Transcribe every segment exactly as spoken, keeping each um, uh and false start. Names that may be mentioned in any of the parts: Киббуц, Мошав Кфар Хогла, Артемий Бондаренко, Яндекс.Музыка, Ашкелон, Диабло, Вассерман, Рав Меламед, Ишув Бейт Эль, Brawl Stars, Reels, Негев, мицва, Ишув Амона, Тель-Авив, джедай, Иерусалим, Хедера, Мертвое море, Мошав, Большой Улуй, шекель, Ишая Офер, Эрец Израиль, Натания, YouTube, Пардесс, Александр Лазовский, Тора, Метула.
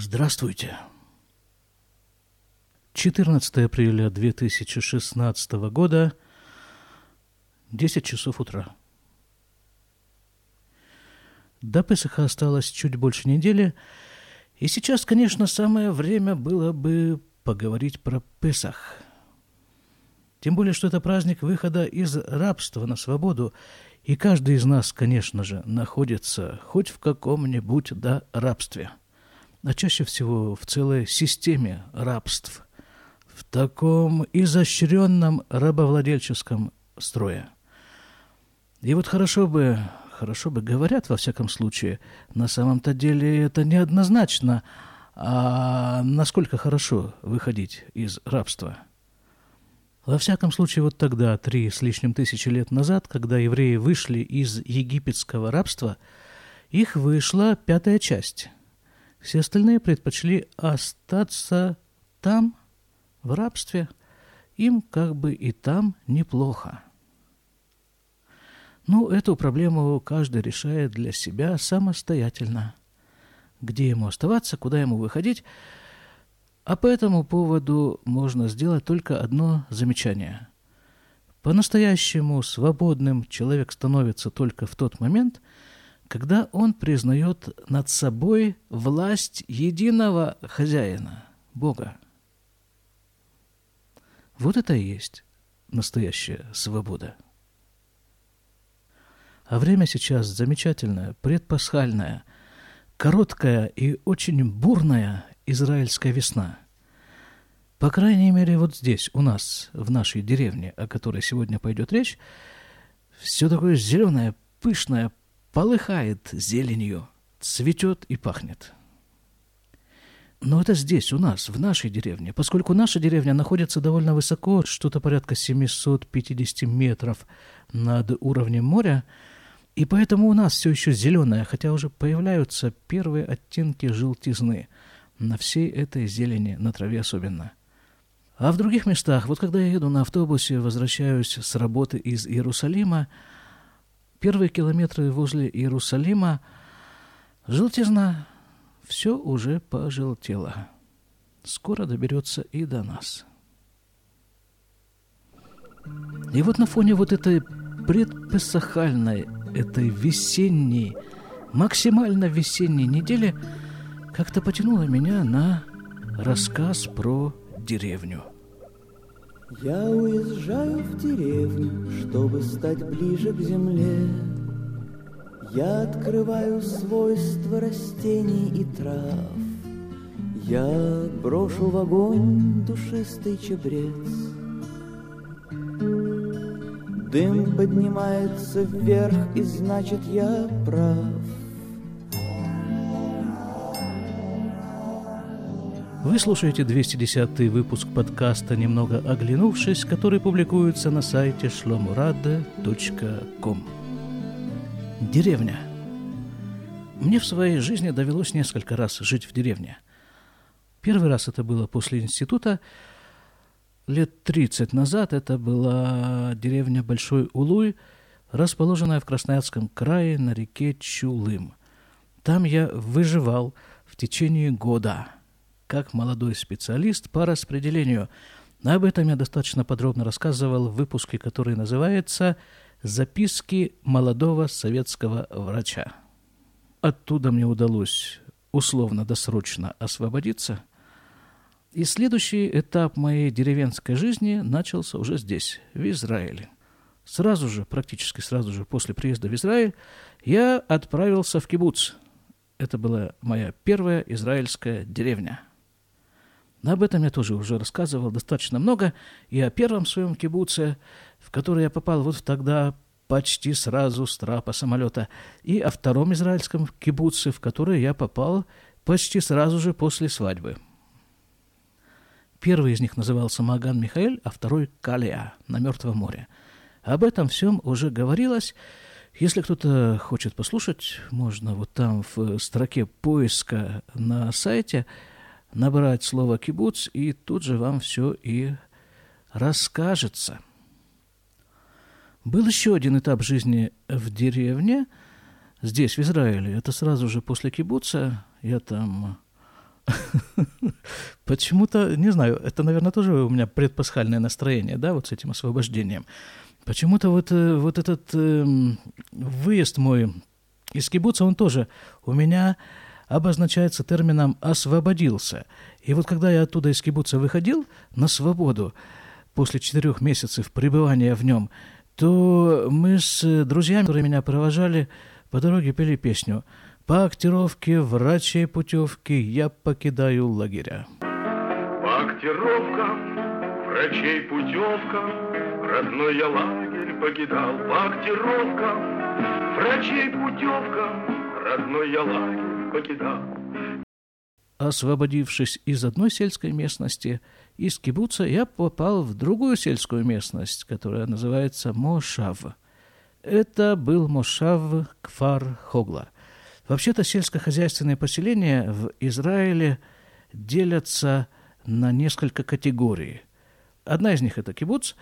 Здравствуйте. четырнадцатого апреля две тысячи шестнадцатого года, десять часов утра. До Песаха осталось чуть больше недели, и сейчас, конечно, самое время было бы поговорить про Песах. Тем более, что это праздник выхода из рабства на свободу, и каждый из нас, конечно же, находится хоть в каком-нибудь да рабстве. А чаще всего в целой системе рабств, в таком изощренном рабовладельческом строе. И вот хорошо бы, хорошо бы говорят, во всяком случае, на самом-то деле это неоднозначно, а насколько хорошо выходить из рабства. Во всяком случае, вот тогда, три с лишним тысячи лет назад, когда евреи вышли из египетского рабства, их вышла пятая часть. Все остальные предпочли остаться там, в рабстве. Им как бы и там неплохо. Ну, эту проблему каждый решает для себя самостоятельно. Где ему оставаться, куда ему выходить. А по этому поводу можно сделать только одно замечание. По-настоящему свободным человек становится только в тот момент, когда он признает над собой власть единого хозяина, Бога. Вот это и есть настоящая свобода. А время сейчас замечательное, предпасхальное, короткая и очень бурная израильская весна. По крайней мере, вот здесь, у нас, в нашей деревне, о которой сегодня пойдет речь, все такое зеленое, пышное, полыхает зеленью, цветет и пахнет. Но это здесь, у нас, в нашей деревне. Поскольку наша деревня находится довольно высоко, что-то порядка семьсот пятьдесят метров над уровнем моря, и поэтому у нас все еще зеленое, хотя уже появляются первые оттенки желтизны на всей этой зелени, на траве особенно. А в других местах, вот когда я еду на автобусе, возвращаюсь с работы из Иерусалима, первые километры возле Иерусалима, желтизна, все уже пожелтело. Скоро доберется и до нас. И вот на фоне вот этой предпесахальной, этой весенней, максимально весенней недели как-то потянуло меня на рассказ про деревню. Я уезжаю в деревню, чтобы стать ближе к земле. Я открываю свойства растений и трав. Я брошу в огонь душистый чабрец. Дым поднимается вверх, и значит, я прав. Вы слушаете двести десятый выпуск подкаста «Немного оглянувшись», который публикуется на сайте шломорад точка ком. Деревня. Мне в своей жизни довелось несколько раз жить в деревне. Первый раз это было после института. Лет тридцать назад это была деревня Большой Улуй, расположенная в Красноярском крае на реке Чулым. Там я выживал в течение года как молодой специалист по распределению. Об этом я достаточно подробно рассказывал в выпуске, который называется «Записки молодого советского врача». Оттуда мне удалось условно-досрочно освободиться. И следующий этап моей деревенской жизни начался уже здесь, в Израиле. Сразу же, практически сразу же после приезда в Израиль, я отправился в киббуц. Это была моя первая израильская деревня. Об этом я тоже уже рассказывал достаточно много, и о первом своем кибуце, в который я попал вот тогда почти сразу с трапа самолета, и о втором израильском кибуце, в который я попал почти сразу же после свадьбы. Первый из них назывался Маган Михаэль, а второй – Калия, на Мертвом море. Об этом всем уже говорилось. Если кто-то хочет послушать, можно вот там в строке поиска на сайте набрать слово «кибуц», и тут же вам все и расскажется. Был еще один этап жизни в деревне, здесь, в Израиле. Это сразу же после кибуца. Я там Почему-то, не знаю, это, наверное, тоже у меня предпасхальное настроение, да, вот с этим освобождением. Почему-то вот, вот этот э, выезд мой из кибуца, он тоже у меня обозначается термином «освободился». И вот когда я оттуда из кибуца выходил на свободу после четырех месяцев пребывания в нем, то мы с друзьями, которые меня провожали, по дороге пели песню «По актировке врачей путевки я покидаю лагеря». По актировкам врачей путевкам родной я лагерь покидал. По актировкам врачей путевкам родной я лагерь покидал. Освободившись из одной сельской местности, из кибуца я попал в другую сельскую местность, которая называется Мошав. Это был Мошав Кфар Хогла. Вообще-то сельскохозяйственные поселения в Израиле делятся на несколько категорий. Одна из них – это кибуц,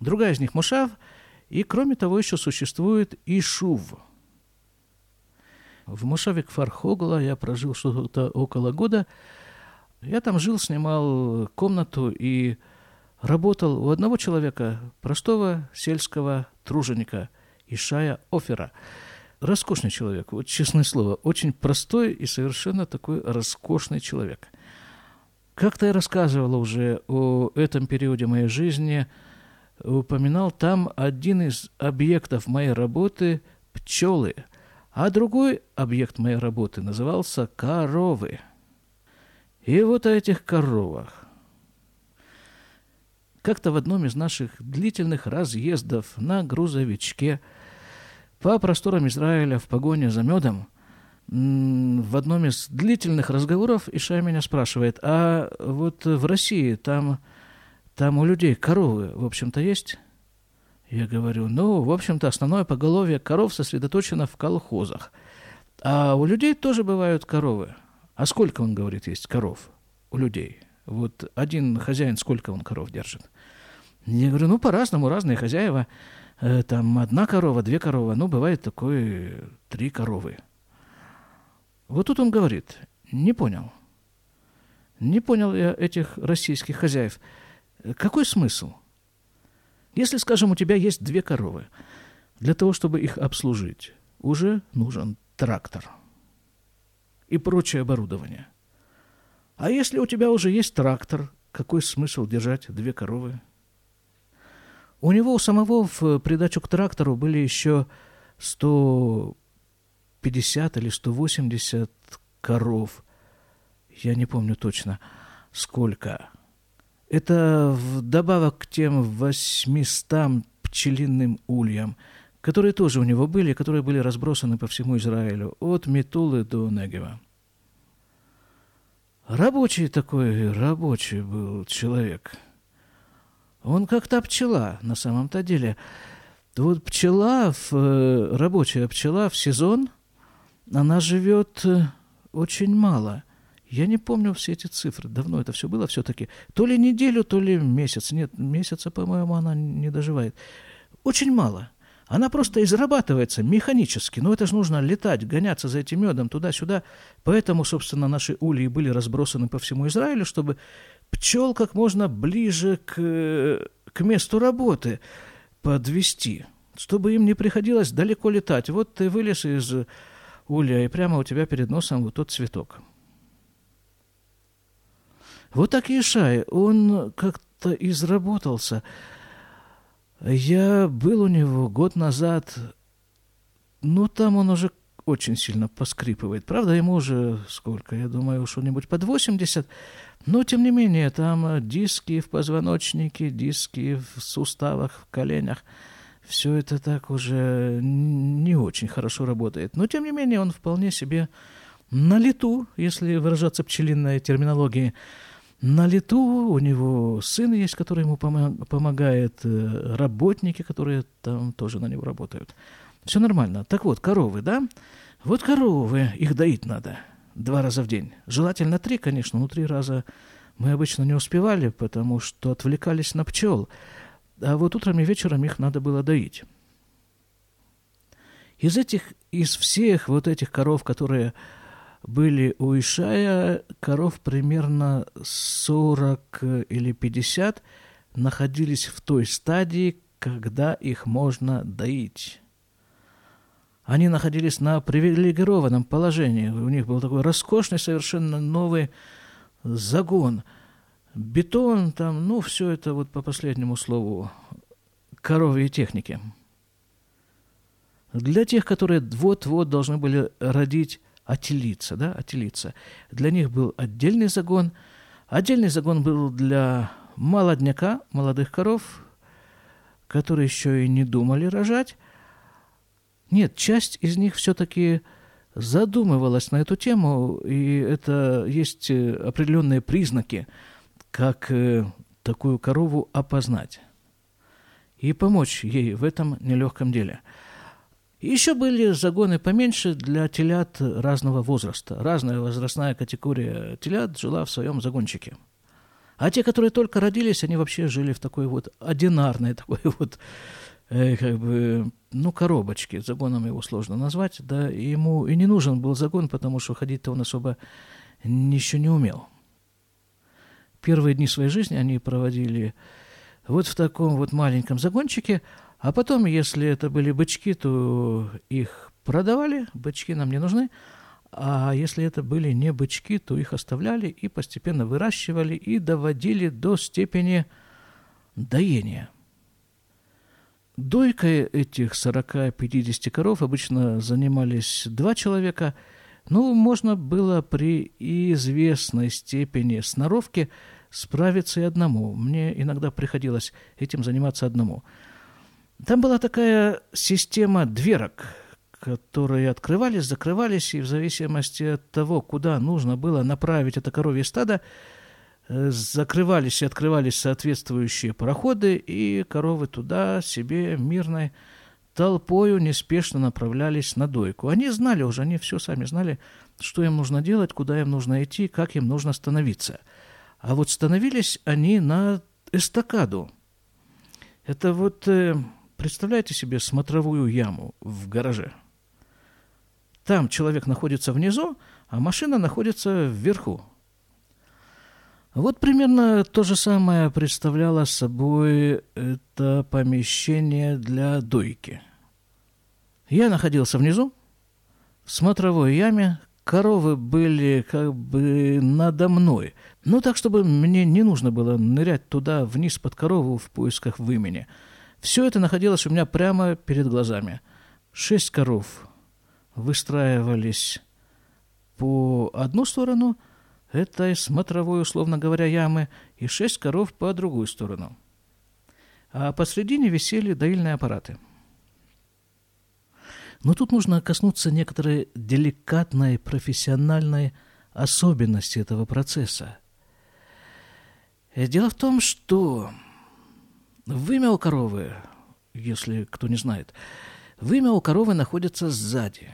другая из них – мошав, и, кроме того, еще существует ишув. В Мошаве Кфар Хогла я прожил что-то около года. Я там жил, снимал комнату и работал у одного человека, простого сельского труженика, Ишая Офера. Роскошный человек, вот честное слово, очень простой и совершенно такой роскошный человек. Как-то я рассказывал уже о этом периоде моей жизни, упоминал там один из объектов моей работы – пчелы, а другой объект моей работы назывался коровы. И вот о этих коровах. Как-то в одном из наших длительных разъездов на грузовичке по просторам Израиля в погоне за медом, в одном из длительных разговоров Ишай меня спрашивает, а вот в России там, там у людей коровы, в общем-то, есть? Я говорю, ну, в общем-то, основное поголовье коров сосредоточено в колхозах. А у людей тоже бывают коровы. А сколько, он говорит, есть коров у людей? Вот один хозяин, сколько он коров держит? Я говорю, ну, по-разному, разные хозяева. Там одна корова, две коровы, ну, бывает такое, три коровы. Вот тут он говорит, не понял. Не понял я этих российских хозяев. Какой смысл? Если, скажем, у тебя есть две коровы, для того, чтобы их обслужить, уже нужен трактор и прочее оборудование. А если у тебя уже есть трактор, какой смысл держать две коровы? У него у самого в придачу к трактору были еще сто пятьдесят или сто восемьдесят коров. Я не помню точно, сколько. Это вдобавок к тем восьмистам пчелиным ульям, которые тоже у него были, которые были разбросаны по всему Израилю, от Метулы до Негева. Рабочий такой, рабочий был человек. Он как-то пчела, на самом-то деле. Вот пчела, в, рабочая пчела в сезон, она живет очень мало. Я не помню все эти цифры, давно это все было все-таки. То ли неделю, то ли месяц. Нет, месяца, по-моему, она не доживает. Очень мало. Она просто израбатывается механически. Но это же нужно летать, гоняться за этим медом туда-сюда. Поэтому, собственно, наши ульи были разбросаны по всему Израилю, чтобы пчел как можно ближе к, к месту работы подвести, чтобы им не приходилось далеко летать. Вот ты вылез из улья, и прямо у тебя перед носом вот тот цветок. Вот так и Ишай, он как-то изработался. Я был у него год назад, но там он уже очень сильно поскрипывает. Правда, ему уже сколько, я думаю, что-нибудь под восемьдесят. Но, тем не менее, там диски в позвоночнике, диски в суставах, в коленях. Все это так уже не очень хорошо работает. Но, тем не менее, он вполне себе на лету, если выражаться пчелиной терминологией. На лету у него сын есть, который ему помогает, работники, которые там тоже на него работают. Все нормально. Так вот, коровы, да? Вот коровы, их доить надо два раза в день. Желательно три, конечно, но три раза мы обычно не успевали, потому что отвлекались на пчел. А вот утром и вечером их надо было доить. Из этих, из всех вот этих коров, которые были у Ишая коров примерно сорок или пятьдесят, находились в той стадии, когда их можно доить. Они находились на привилегированном положении. У них был такой роскошный, совершенно новый загон. Бетон там, ну, все это вот по последнему слову коровьей техники. Для тех, которые вот-вот должны были родить отелица, да, отелица, для них был отдельный загон. Отдельный загон был для молодняка, молодых коров, которые еще и не думали рожать. Нет, часть из них все-таки задумывалась на эту тему, и это есть определенные признаки, как такую корову опознать и помочь ей в этом нелегком деле. Еще были загоны поменьше для телят разного возраста. Разная возрастная категория телят жила в своем загончике. А те, которые только родились, они вообще жили в такой вот одинарной такой вот как бы, ну, коробочке. Загоном его сложно назвать, да, ему и не нужен был загон, потому что ходить-то он особо еще не умел. Первые дни своей жизни они проводили вот в таком вот маленьком загончике, а потом, если это были бычки, то их продавали, бычки нам не нужны, а если это были не бычки, то их оставляли и постепенно выращивали и доводили до степени доения. Дойкой этих сорока-пятидесяти коров обычно занимались два человека, но можно было при известной степени сноровки справиться и одному. Мне иногда приходилось этим заниматься одному. Там была такая система дверок, которые открывались, закрывались, и в зависимости от того, куда нужно было направить это коровье стадо, закрывались и открывались соответствующие проходы, и коровы туда себе мирной толпою неспешно направлялись на дойку. Они знали уже, они все сами знали, что им нужно делать, куда им нужно идти, как им нужно становиться. А вот становились они на эстакаду. Это вот, представляете себе смотровую яму в гараже? Там человек находится внизу, а машина находится вверху. Вот примерно то же самое представляло собой это помещение для дойки. Я находился внизу, в смотровой яме, коровы были как бы надо мной. Ну, так, чтобы мне не нужно было нырять туда вниз под корову в поисках вымени. Все это находилось у меня прямо перед глазами. Шесть коров выстраивались по одну сторону этой смотровой, условно говоря, ямы, и шесть коров по другую сторону. А посредине висели доильные аппараты. Но тут нужно коснуться некоторой деликатной профессиональной особенности этого процесса. Дело в том, что вымя у коровы, если кто не знает, вымя у коровы находится сзади.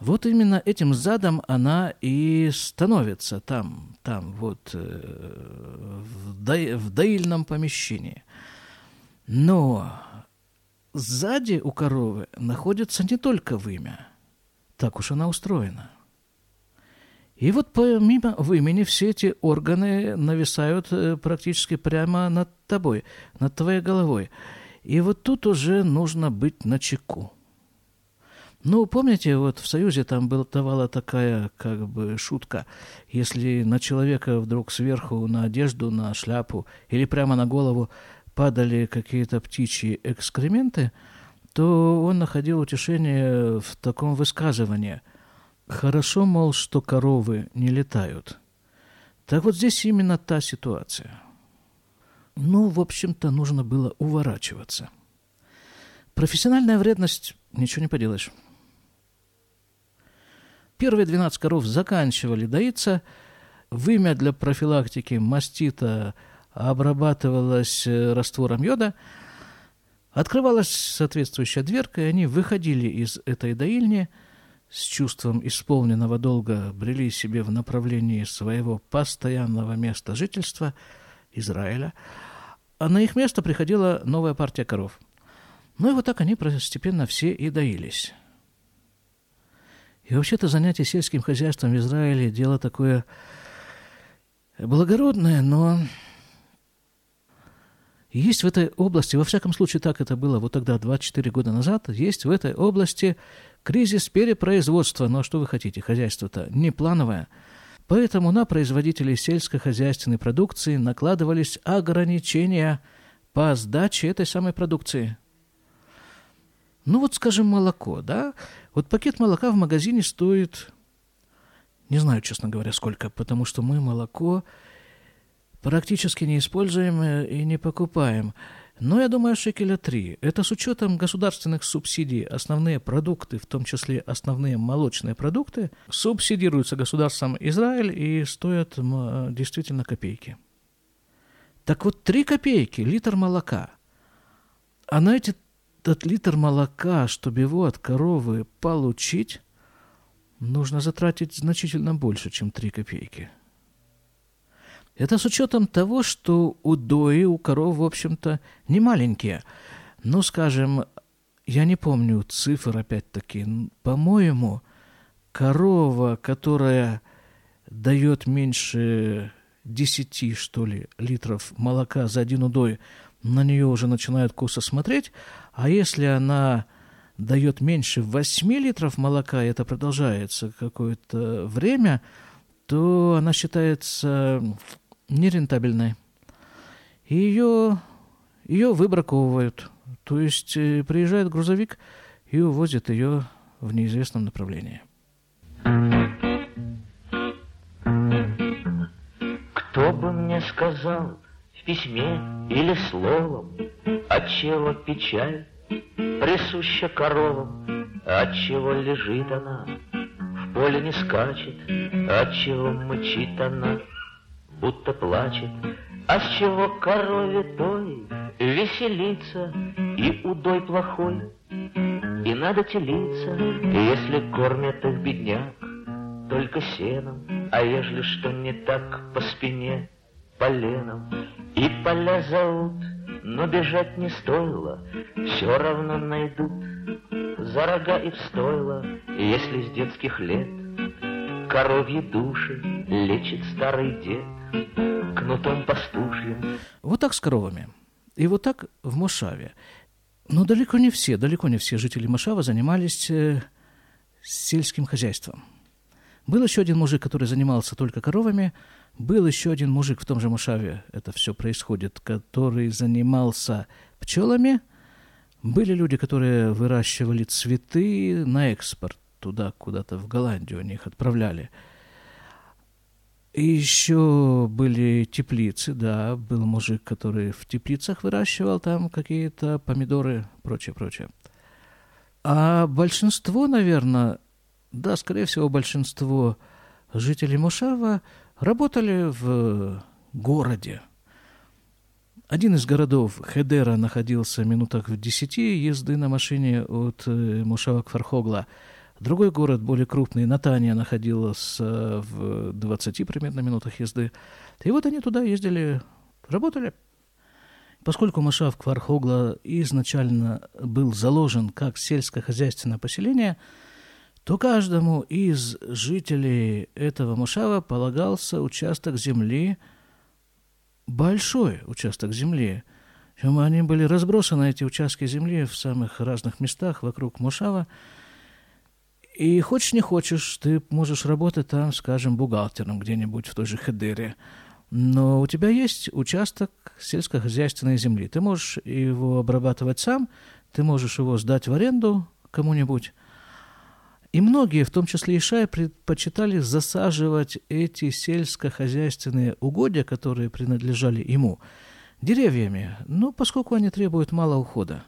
Вот именно этим задом она и становится там, там вот в, до, в доильном помещении. Но сзади у коровы находится не только вымя. Так уж она устроена. И вот помимо вымени все эти органы нависают практически прямо над тобой, над твоей головой. И вот тут уже нужно быть начеку. Ну, помните, вот в Союзе там бытовала такая, как бы, шутка. Если на человека вдруг сверху, на одежду, на шляпу или прямо на голову падали какие-то птичьи экскременты, то он находил утешение в таком высказывании. Хорошо, мол, что коровы не летают. Так вот здесь именно та ситуация. Ну, в общем-то, нужно было уворачиваться. Профессиональная вредность, ничего не поделаешь. Первые двенадцать коров заканчивали доиться. Вымя для профилактики мастита обрабатывалось раствором йода. Открывалась соответствующая дверка, и они выходили из этой доильни, с чувством исполненного долга брели себе в направлении своего постоянного места жительства, Израиля. А на их место приходила новая партия коров. Ну и вот так они постепенно все и доились. И вообще-то занятие сельским хозяйством в Израиле – дело такое благородное, но есть в этой области, во всяком случае так это было вот тогда, двадцать четыре года назад, есть в этой области кризис перепроизводства. Но что вы хотите, хозяйство-то не плановое. Поэтому на производителей сельскохозяйственной продукции накладывались ограничения по сдаче этой самой продукции. Ну вот, скажем, молоко, да? Вот пакет молока в магазине стоит, не знаю, честно говоря, сколько, потому что мы молоко практически не используем и не покупаем. Но я думаю, шекеля три. Это с учетом государственных субсидий. Основные продукты, в том числе основные молочные продукты, субсидируются государством Израиль и стоят действительно копейки. Так вот, три копейки литр молока. А на эти этот литр молока, чтобы его от коровы получить, нужно затратить значительно больше, чем три копейки. Это с учетом того, что удои у коров, в общем-то, не маленькие. Ну, скажем, я не помню цифр опять-таки. По-моему, корова, которая дает меньше десяти, что ли, литров молока за один удой, на нее уже начинают косо смотреть. А если она дает меньше восьми литров молока, и это продолжается какое-то время, то она считается нерентабельной. И ее, ее выбраковывают. То есть приезжает грузовик и увозит ее в неизвестном направлении. Кто бы мне сказал в письме или словом, отчего печаль присуща коровам, отчего лежит она, в поле не скачет, отчего мычит она, будто плачет, а с чего корове той веселиться, и удой плохой, и надо телиться, если кормят их бедняк только сеном, а ежели что не так, по спине поленом. И поля зовут, но бежать не стоило, все равно найдут за рога и в стойло, если с детских лет коровьи души лечит старый дед кнутом пастушьим. Вот так с коровами. И вот так в Мошаве. Но далеко не все, далеко не все жители Мошава занимались сельским хозяйством. Был еще один мужик, который занимался только коровами. Был еще один мужик в том же Мошаве, это все происходит, который занимался пчелами. Были люди, которые выращивали цветы на экспорт, туда куда-то в Голландию они их отправляли. И еще были теплицы, да, был мужик, который в теплицах выращивал там какие-то помидоры, прочее, прочее. А большинство, наверное, да, скорее всего, большинство жителей Мошава работали в городе. Один из городов, Хедера, находился в минутах в десяти езды на машине от Мошава Кфар Хогла. Другой город, более крупный, Натания, находился в двадцати примерно минутах езды. И вот они туда ездили, работали. Поскольку Мошав Кфар Хогла изначально был заложен как сельскохозяйственное поселение, то каждому из жителей этого Мошава полагался участок земли, большой участок земли. Они были разбросаны, эти участки земли, в самых разных местах вокруг Мошава. И хочешь не хочешь, ты можешь работать там, скажем, бухгалтером где-нибудь в той же Хедере. Но у тебя есть участок сельскохозяйственной земли. Ты можешь его обрабатывать сам, ты можешь его сдать в аренду кому-нибудь. И многие, в том числе и Ишая, предпочитали засаживать эти сельскохозяйственные угодья, которые принадлежали ему, деревьями, но поскольку они требуют мало ухода.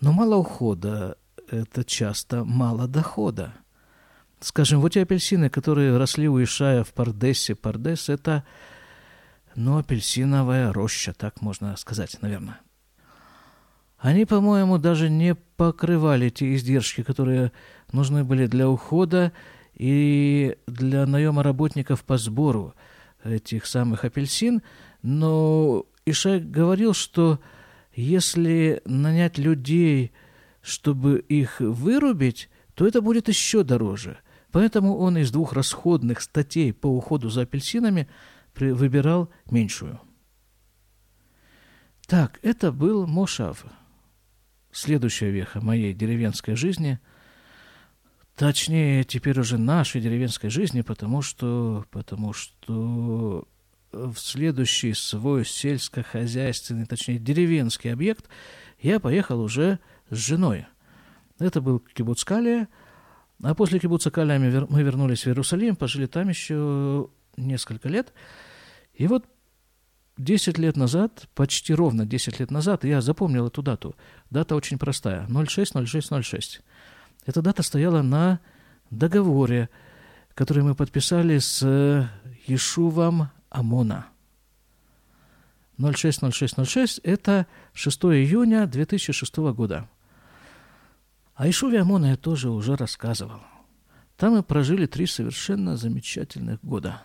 Но мало ухода – это часто мало дохода. Скажем, вот те апельсины, которые росли у Ишая в Пардессе. Пардесс – это, ну, апельсиновая роща, так можно сказать, наверное. Они, по-моему, даже не покрывали те издержки, которые нужны были для ухода и для наема работников по сбору этих самых апельсин. Но Ишай говорил, что если нанять людей, чтобы их вырубить, то это будет еще дороже. Поэтому он из двух расходных статей по уходу за апельсинами выбирал меньшую. Так, это был Мошав. Следующая веха моей деревенской жизни, точнее, теперь уже нашей деревенской жизни, потому что, потому что в следующий свой сельскохозяйственный, точнее, деревенский объект я поехал уже с женой. Это был киббуц Калия, а после киббуца Калия мы вернулись в Иерусалим, пожили там еще несколько лет, и вот десять лет назад, почти ровно десять лет назад, я запомнил эту дату. Дата очень простая, ноль шесть ноль шесть ноль шесть. Эта дата стояла на договоре, который мы подписали с Ишувом Амона. ноль шесть ноль шесть ноль шесть – это шестого июня две тысячи шестого года. О Ишуве Амона я тоже уже рассказывал. Там мы прожили три совершенно замечательных года.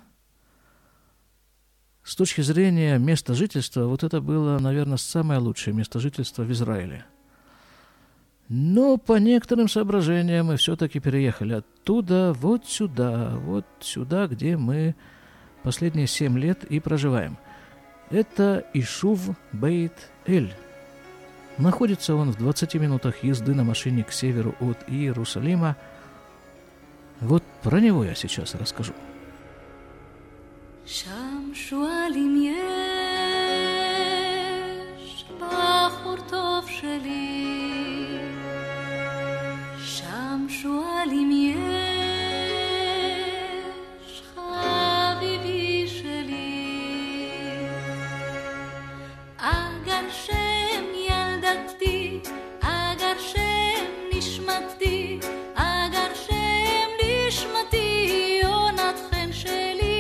С точки зрения места жительства, вот это было, наверное, самое лучшее место жительства в Израиле. Но по некоторым соображениям мы все-таки переехали оттуда вот сюда, вот сюда, где мы последние семь лет и проживаем. Это Ишув Бейт Эль. Находится он в двадцати минутах езды на машине к северу от Иерусалима. Вот про него я сейчас расскажу. שואלים יש בחור טוב שלי שם שואלים יש חביבי שלי אגר שם ילדתי אגר שם נשמתי אגר שם נשמתי יונת חן שלי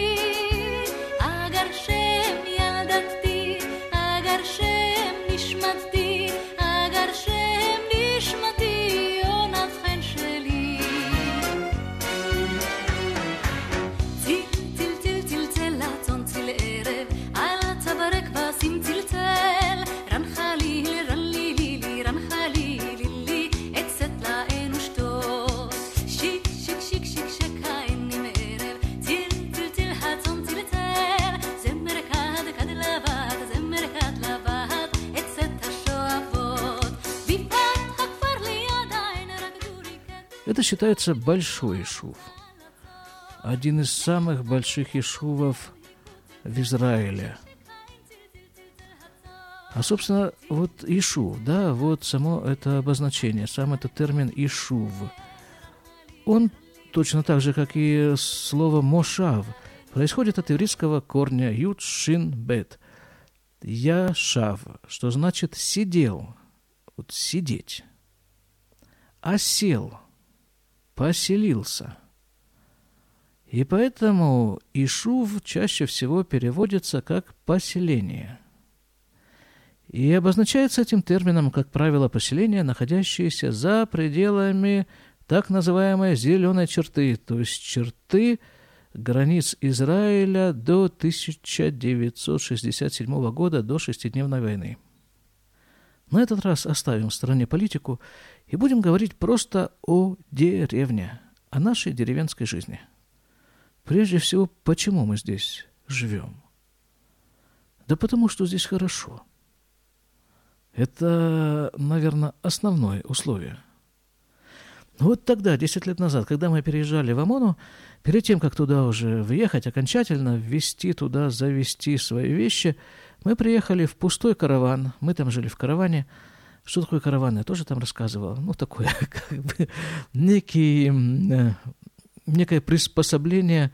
Это считается большой ишув, один из самых больших ишувов в Израиле. А, собственно, вот ишув, да, вот само это обозначение, сам этот термин ишув, он точно так же, как и слово мошав, происходит от еврейского корня «ют шин бет» – «я шав», что значит «сидел», вот «сидеть», «а сел». Поселился. И поэтому Ишув чаще всего переводится как поселение. И обозначается этим термином, как правило, поселение, находящееся за пределами так называемой зеленой черты, то есть черты границ Израиля до тысяча девятьсот шестьдесят седьмого года, до шестидневной войны. На этот раз оставим в стороне политику и будем говорить просто о деревне, о нашей деревенской жизни. Прежде всего, почему мы здесь живем? Да потому что здесь хорошо. Это, наверное, основное условие. Вот тогда, десять лет назад, когда мы переезжали в Амону, перед тем, как туда уже въехать окончательно, ввести туда, завести свои вещи, мы приехали в пустой караван, мы там жили в караване. Что такое караван, я тоже там рассказывал. Ну, такое, как бы, некий, некое приспособление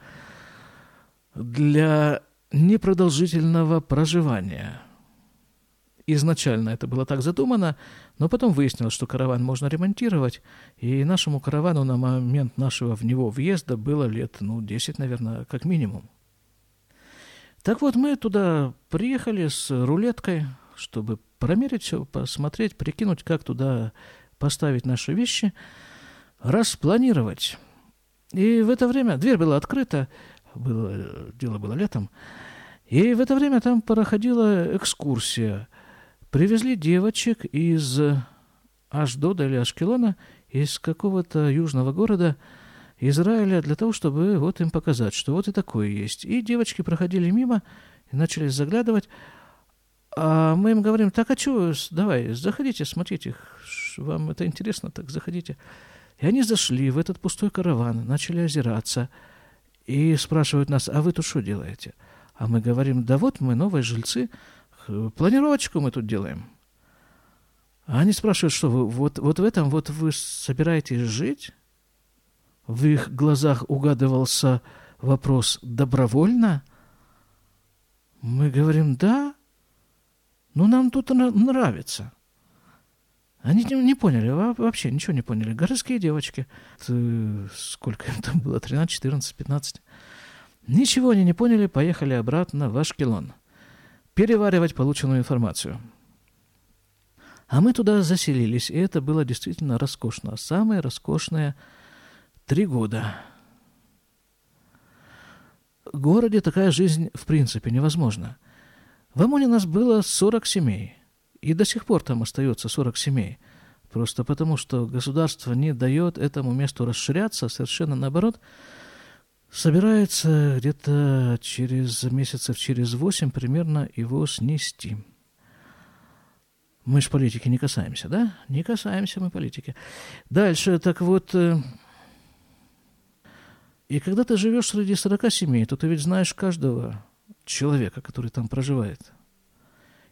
для непродолжительного проживания. Изначально это было так задумано, но потом выяснилось, что караван можно ремонтировать, и нашему каравану на момент нашего в него въезда было лет, ну, десять, наверное, как минимум. Так вот, мы туда приехали с рулеткой, чтобы промерить все, посмотреть, прикинуть, как туда поставить наши вещи, распланировать. И в это время дверь была открыта, было, дело было летом, и в это время там проходила экскурсия. Привезли девочек из Ашдода или Ашкелона, из какого-то южного города Израиля для того, чтобы вот им показать, что вот и такое есть. И девочки проходили мимо и начали заглядывать. А мы им говорим: так, а чего, давай, заходите, смотрите, вам это интересно, так заходите. И они зашли в этот пустой караван, начали озираться и спрашивают нас: а вы тут что делаете? А мы говорим: да вот мы новые жильцы, планировочку мы тут делаем. А они спрашивают: что вы, вот, вот в этом вот вы собираетесь жить? В их глазах угадывался вопрос: добровольно? Мы говорим: да, но нам тут нравится. Они не поняли, вообще ничего не поняли. Городские девочки, сколько им там было, тринадцать, четырнадцать, пятнадцать. Ничего они не поняли, поехали обратно в Ашкелон переваривать полученную информацию. А мы туда заселились, и это было действительно роскошно. Самые роскошные три года. В городе такая жизнь в принципе невозможна. В Амоне нас было сорок семей. И до сих пор там остается сорок семей. Просто потому, что государство не дает этому месту расширяться. Совершенно наоборот. Собирается где-то через месяцев, через восемь примерно его снести. Мы ж политики не касаемся, да? Не касаемся мы политики. Дальше, так вот... И когда ты живешь среди сорока семей, то ты ведь знаешь каждого человека, который там проживает.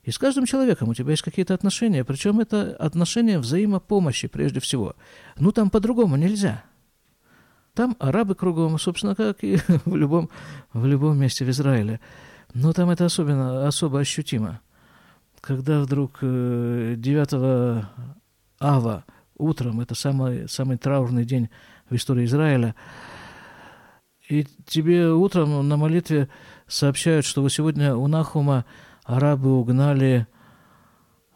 И с каждым человеком у тебя есть какие-то отношения, причем это отношения взаимопомощи прежде всего. Ну, там по-другому нельзя. Там арабы кругом, собственно, как и в любом, в любом месте в Израиле. Но там это особенно, особо ощутимо. Когда вдруг девятого ава утром, это самый, самый траурный день в истории Израиля, и тебе утром на молитве сообщают, что сегодня у Нахума арабы угнали,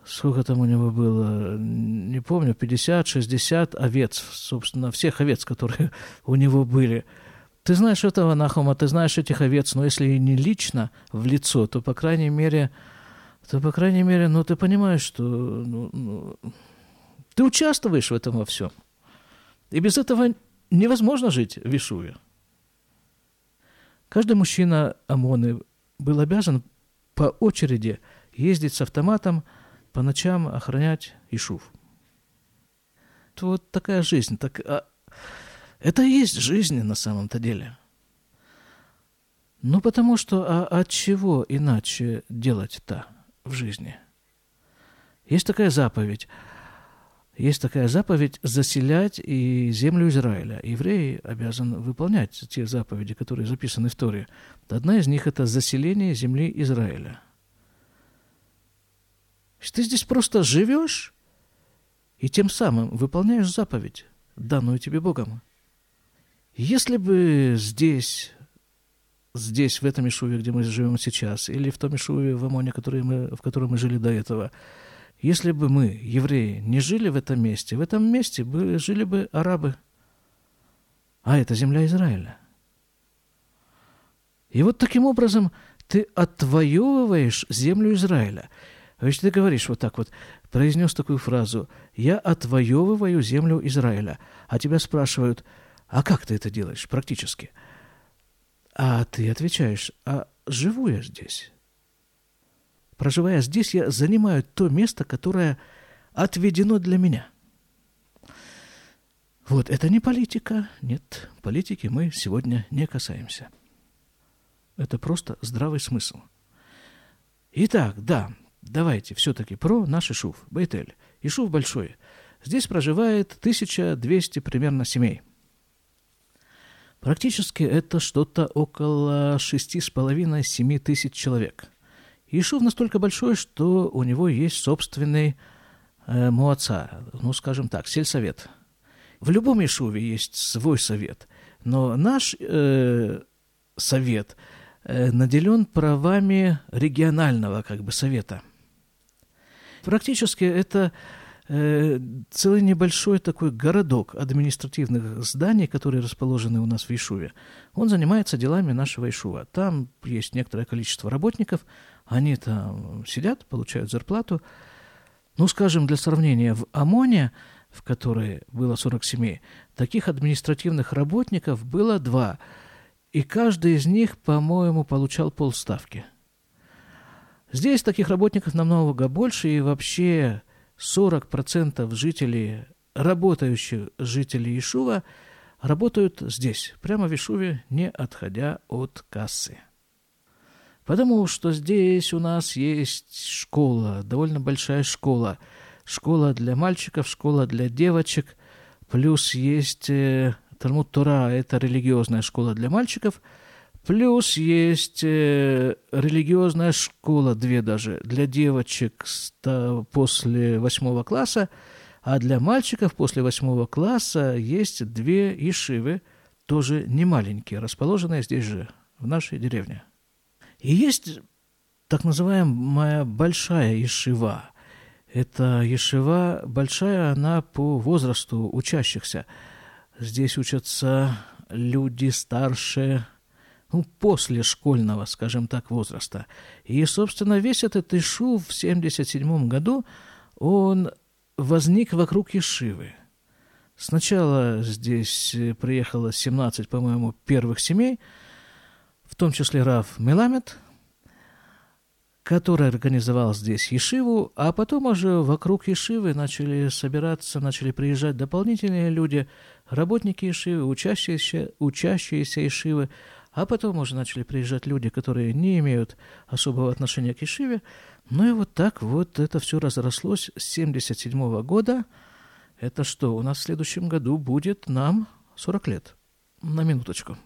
сколько там у него было, не помню, пятьдесят-шестьдесят овец, собственно, всех овец, которые у него были. Ты знаешь этого Нахума, ты знаешь этих овец, но если и не лично, в лицо, то, по крайней мере, то, по крайней мере, ну, ты понимаешь, что ну, ну, ты участвуешь в этом во всем. И без этого невозможно жить в Ишуве. Каждый мужчина Амоны был обязан по очереди ездить с автоматом по ночам охранять Ишув. Вот такая жизнь. Так, а, это и есть жизнь на самом-то деле. Ну, потому что а от чего иначе делать-то в жизни? Есть такая заповедь. Есть такая заповедь заселять и землю Израиля. Еврей обязан выполнять те заповеди, которые записаны в Торе. Одна из них – это заселение земли Израиля. Ты здесь просто живешь и тем самым выполняешь заповедь, данную тебе Богом. Если бы здесь, здесь в этом Ишуве, где мы живем сейчас, или в том Ишуве в Амоне, который мы, в котором мы жили до этого, если бы мы, евреи, не жили в этом месте, в этом месте были, жили бы арабы. А это земля Израиля. И вот таким образом ты отвоевываешь землю Израиля. Ведь ты говоришь вот так вот, произнес такую фразу: «Я отвоевываю землю Израиля». А тебя спрашивают: «А как ты это делаешь практически?» А ты отвечаешь: «А живу я здесь». Проживая здесь, я занимаю то место, которое отведено для меня. Вот, это не политика. Нет, политики мы сегодня не касаемся. Это просто здравый смысл. Итак, да, давайте все-таки про наш Ишув, Бейт Эль. Ишув большой. Здесь проживает тысяча двести примерно семей. Практически это что-то около шесть с половиной - семь тысяч человек. Ишув настолько большой, что у него есть собственный э, муаца, ну, скажем так, сельсовет. В любом Ишуве есть свой совет, но наш э, совет э, наделен правами регионального, как бы, совета. Практически это э, целый небольшой такой городок административных зданий, которые расположены у нас в Ишуве. Он занимается делами нашего Ишува. Там есть некоторое количество работников. Они там сидят, получают зарплату. Ну, скажем, для сравнения, в Амоне в которой было сорок семей, таких административных работников было два, и каждый из них, по-моему, получал полставки. Здесь таких работников намного больше, и вообще сорок процентов жителей, работающих жителей Ишува, работают здесь, прямо в Ишуве, не отходя от кассы. Потому что здесь у нас есть школа, довольно большая школа. Школа для мальчиков, школа для девочек, плюс есть э, Тармутура, это религиозная школа для мальчиков, плюс есть э, религиозная школа, две даже, для девочек после восьмого класса, а для мальчиков после восьмого класса есть две ешивы, тоже немаленькие, расположенные здесь же, в нашей деревне. И есть так называемая большая ешива. Эта ешива большая, она по возрасту учащихся. Здесь учатся люди старше, ну, после школьного, скажем так, возраста. И, собственно, весь этот ишув в семьдесят седьмом году, он возник вокруг ешивы. Сначала здесь приехало семнадцать, по-моему, первых семей, в том числе Рав Меламед, который организовал здесь ешиву, а потом уже вокруг ешивы начали собираться, начали приезжать дополнительные люди, работники ешивы, учащиеся, учащиеся ешивы, а потом уже начали приезжать люди, которые не имеют особого отношения к ешиве. Ну и вот так вот это все разрослось с семьдесят седьмого года. Это что, у нас в следующем году будет нам сорок лет. На минуточку.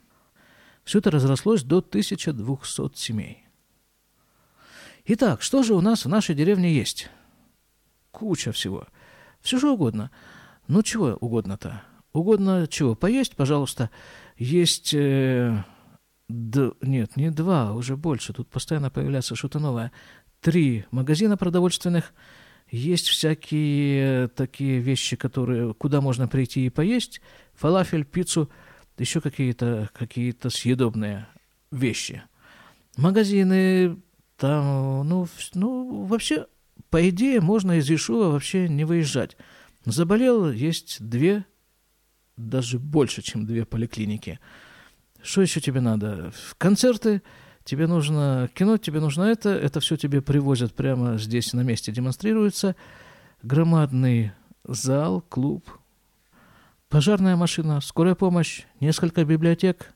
Все это разрослось до тысячи двухсот семей. Итак, что же у нас в нашей деревне есть? Куча всего. Все же угодно. Ну, чего угодно-то? Угодно чего? Поесть, пожалуйста. Есть... Э, д, нет, не два, уже больше. Тут постоянно появляется что-то новое. Три магазина продовольственных. Есть всякие такие вещи, которые, куда можно прийти и поесть. Фалафель, пиццу... еще какие-то, какие-то съедобные вещи. Магазины, там, ну, ну, вообще, по идее, можно из Ишува вообще не выезжать. Заболел, есть две, даже больше, чем две поликлиники. Что еще тебе надо? Концерты, тебе нужно кино, тебе нужно это, это все тебе привозят прямо здесь на месте, демонстрируется. Громадный зал, клуб, пожарная машина, скорая помощь, несколько библиотек,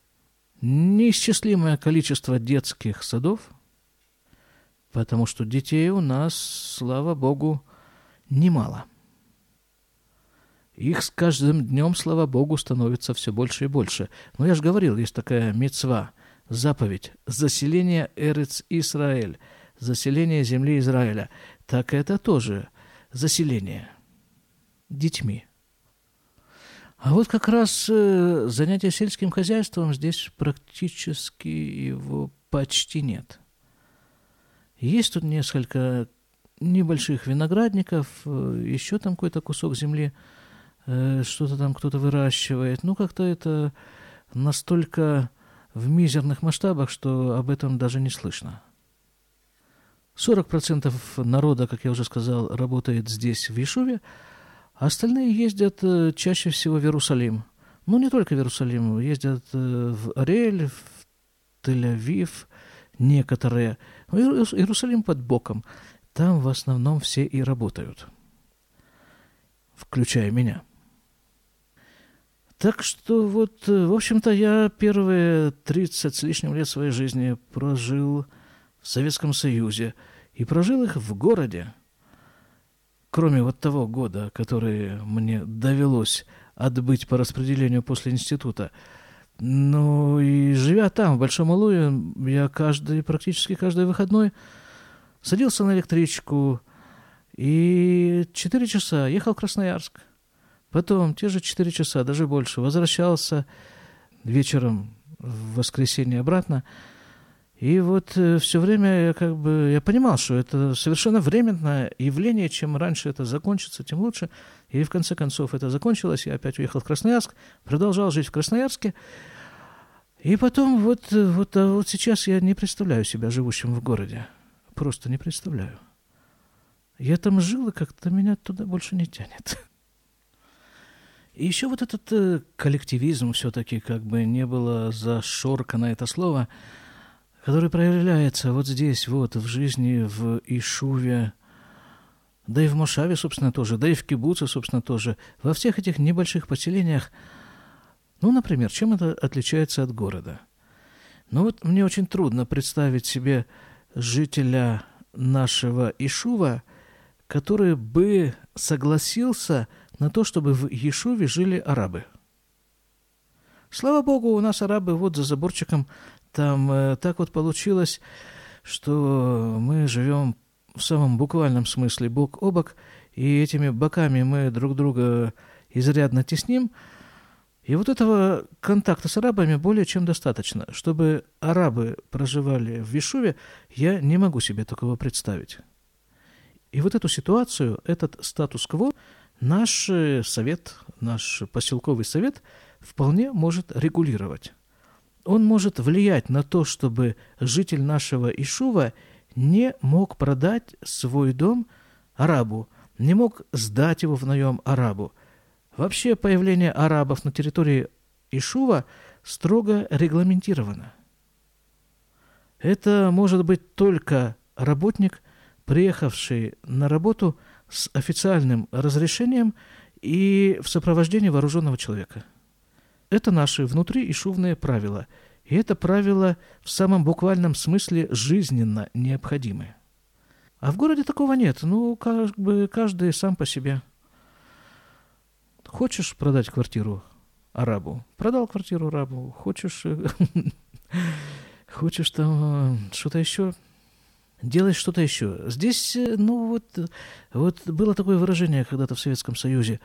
неисчислимое количество детских садов, потому что детей у нас, слава богу, немало. Их с каждым днем, слава богу, становится все больше и больше. Но я же говорил, есть такая мицва, заповедь, заселение Эрец Израиль, заселение земли Израиля. Так это тоже заселение детьми. А вот как раз занятия сельским хозяйством здесь практически его почти нет. Есть тут несколько небольших виноградников, еще там какой-то кусок земли, что-то там кто-то выращивает. Ну, как-то это настолько в мизерных масштабах, что об этом даже не слышно. сорок процентов народа, как я уже сказал, работает здесь, в Ишуве. Остальные ездят чаще всего в Иерусалим. Ну, не только в Иерусалим. Ездят в Ариэль, в Тель-Авив, некоторые. Иерусалим под боком. Там в основном все и работают. Включая меня. Так что вот, в общем-то, я первые тридцать с лишним лет своей жизни прожил в Советском Союзе. И прожил их в городе. Кроме вот того года, который мне довелось отбыть по распределению после института. Ну и живя там, в Большом Улуе, я каждый, практически каждый выходной садился на электричку и четыре часа ехал в Красноярск. Потом те же четыре часа, даже больше, возвращался вечером в воскресенье обратно. И вот все время я как бы я понимал, что это совершенно временное явление, чем раньше это закончится, тем лучше. И в конце концов это закончилось, я опять уехал в Красноярск, продолжал жить в Красноярске. И потом вот, вот, а вот сейчас я не представляю себя живущим в городе, просто не представляю. Я там жил, и как-то меня туда больше не тянет. И еще вот этот э, коллективизм все-таки, как бы не было зашоркано это слово, который проявляется вот здесь, вот, в жизни, в Ишуве, да и в Мошаве, собственно, тоже, да и в Киббуце, собственно, тоже, во всех этих небольших поселениях. Ну, например, чем это отличается от города? Ну вот мне очень трудно представить себе жителя нашего Ишува, который бы согласился на то, чтобы в Ишуве жили арабы. Слава Богу, у нас арабы вот за заборчиком, там э, так вот получилось, что мы живем в самом буквальном смысле бок о бок, и этими боками мы друг друга изрядно тесним. И вот этого контакта с арабами более чем достаточно. Чтобы арабы проживали в Ишуве, я не могу себе такого представить. И вот эту ситуацию, этот статус-кво, наш совет, наш поселковый совет вполне может регулировать. Он может влиять на то, чтобы житель нашего Ишува не мог продать свой дом арабу, не мог сдать его в наем арабу. Вообще появление арабов на территории Ишува строго регламентировано. Это может быть только работник, приехавший на работу с официальным разрешением и в сопровождении вооруженного человека. Это наши внутриишувные правила. И это правило в самом буквальном смысле жизненно необходимы. А в городе такого нет. Ну, как бы каждый сам по себе. Хочешь продать квартиру арабу? Продал квартиру арабу. Хочешь, хочешь там что-то еще? Делай что-то еще. Здесь, ну вот, вот было такое выражение когда-то в Советском Союзе.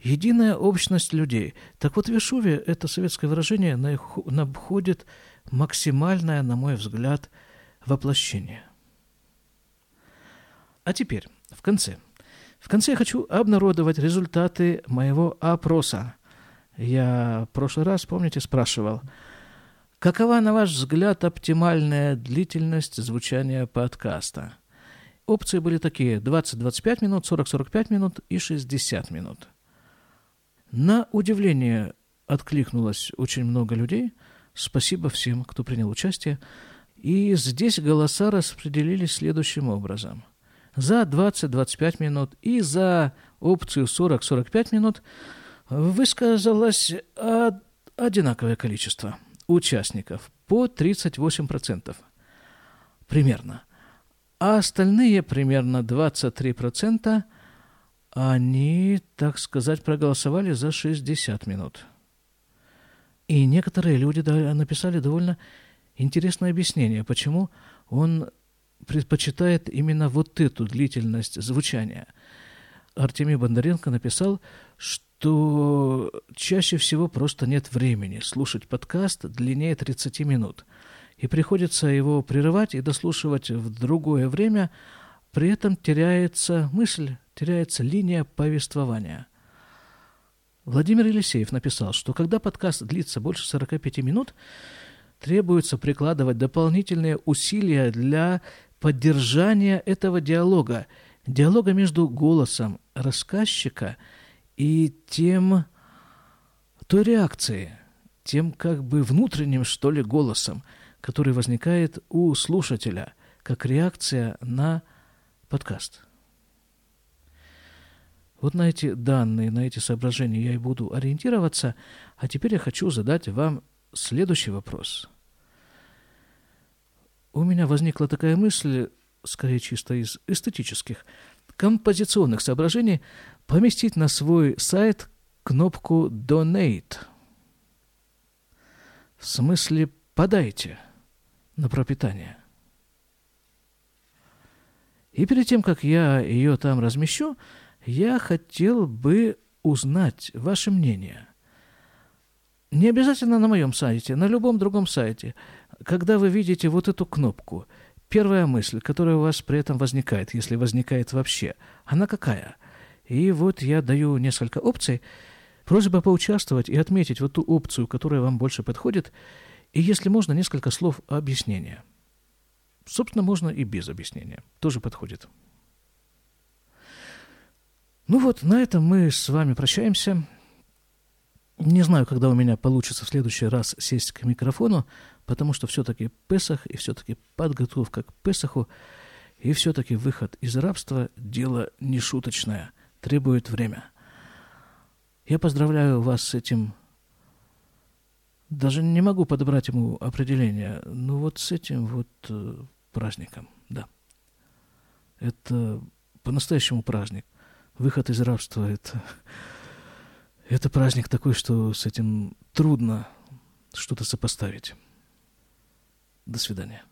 Единая общность людей. Так вот в Ишуве это советское выражение находит максимальное, на мой взгляд, воплощение. А теперь, в конце. В конце я хочу обнародовать результаты моего опроса. Я в прошлый раз, помните, спрашивал, какова, на ваш взгляд, оптимальная длительность звучания подкаста? Опции были такие: двадцать-двадцать пять минут, сорок-сорок пять минут и шестьдесят минут. На удивление откликнулось очень много людей. Спасибо всем, кто принял участие. И здесь голоса распределились следующим образом. За двадцать-двадцать пять минут и за опцию сорок-сорок пять минут высказалось одинаковое количество участников, по тридцать восемь процентов примерно. А остальные, примерно двадцать три процента, они, так сказать, проголосовали за шестьдесят минут. И некоторые люди написали довольно интересное объяснение, почему он предпочитает именно вот эту длительность звучания. Артемий Бондаренко написал, что чаще всего просто нет времени слушать подкаст длиннее тридцати минут, и приходится его прерывать и дослушивать в другое время, при этом теряется мысль, теряется линия повествования. Владимир Елисеев написал, что когда подкаст длится больше сорок пять минут, требуется прикладывать дополнительные усилия для поддержания этого диалога, диалога между голосом рассказчика и тем, той реакцией, тем как бы внутренним, что ли, голосом, который возникает у слушателя, как реакция на подкаст. Вот на эти данные, на эти соображения я и буду ориентироваться. А теперь я хочу задать вам следующий вопрос. У меня возникла такая мысль, скорее чисто из эстетических, композиционных соображений, поместить на свой сайт кнопку «Donate». В смысле «подайте» на пропитание. И перед тем, как я ее там размещу, я хотел бы узнать ваше мнение. Не обязательно на моем сайте, на любом другом сайте. Когда вы видите вот эту кнопку, первая мысль, которая у вас при этом возникает, если возникает вообще, она какая? И вот я даю несколько опций. Просьба поучаствовать и отметить вот ту опцию, которая вам больше подходит. И, если можно, несколько слов объяснения. Собственно, можно и без объяснения. Тоже подходит. Ну вот, на этом мы с вами прощаемся. Не знаю, когда у меня получится в следующий раз сесть к микрофону, потому что все-таки Песах, и все-таки подготовка к Песаху, и все-таки выход из рабства – дело нешуточное, требует время. Я поздравляю вас с этим. Даже не могу подобрать ему определение, но вот с этим вот э, праздником, да. Это по-настоящему праздник. Выход из рабства – это... Это праздник такой, что с этим трудно что-то сопоставить. До свидания.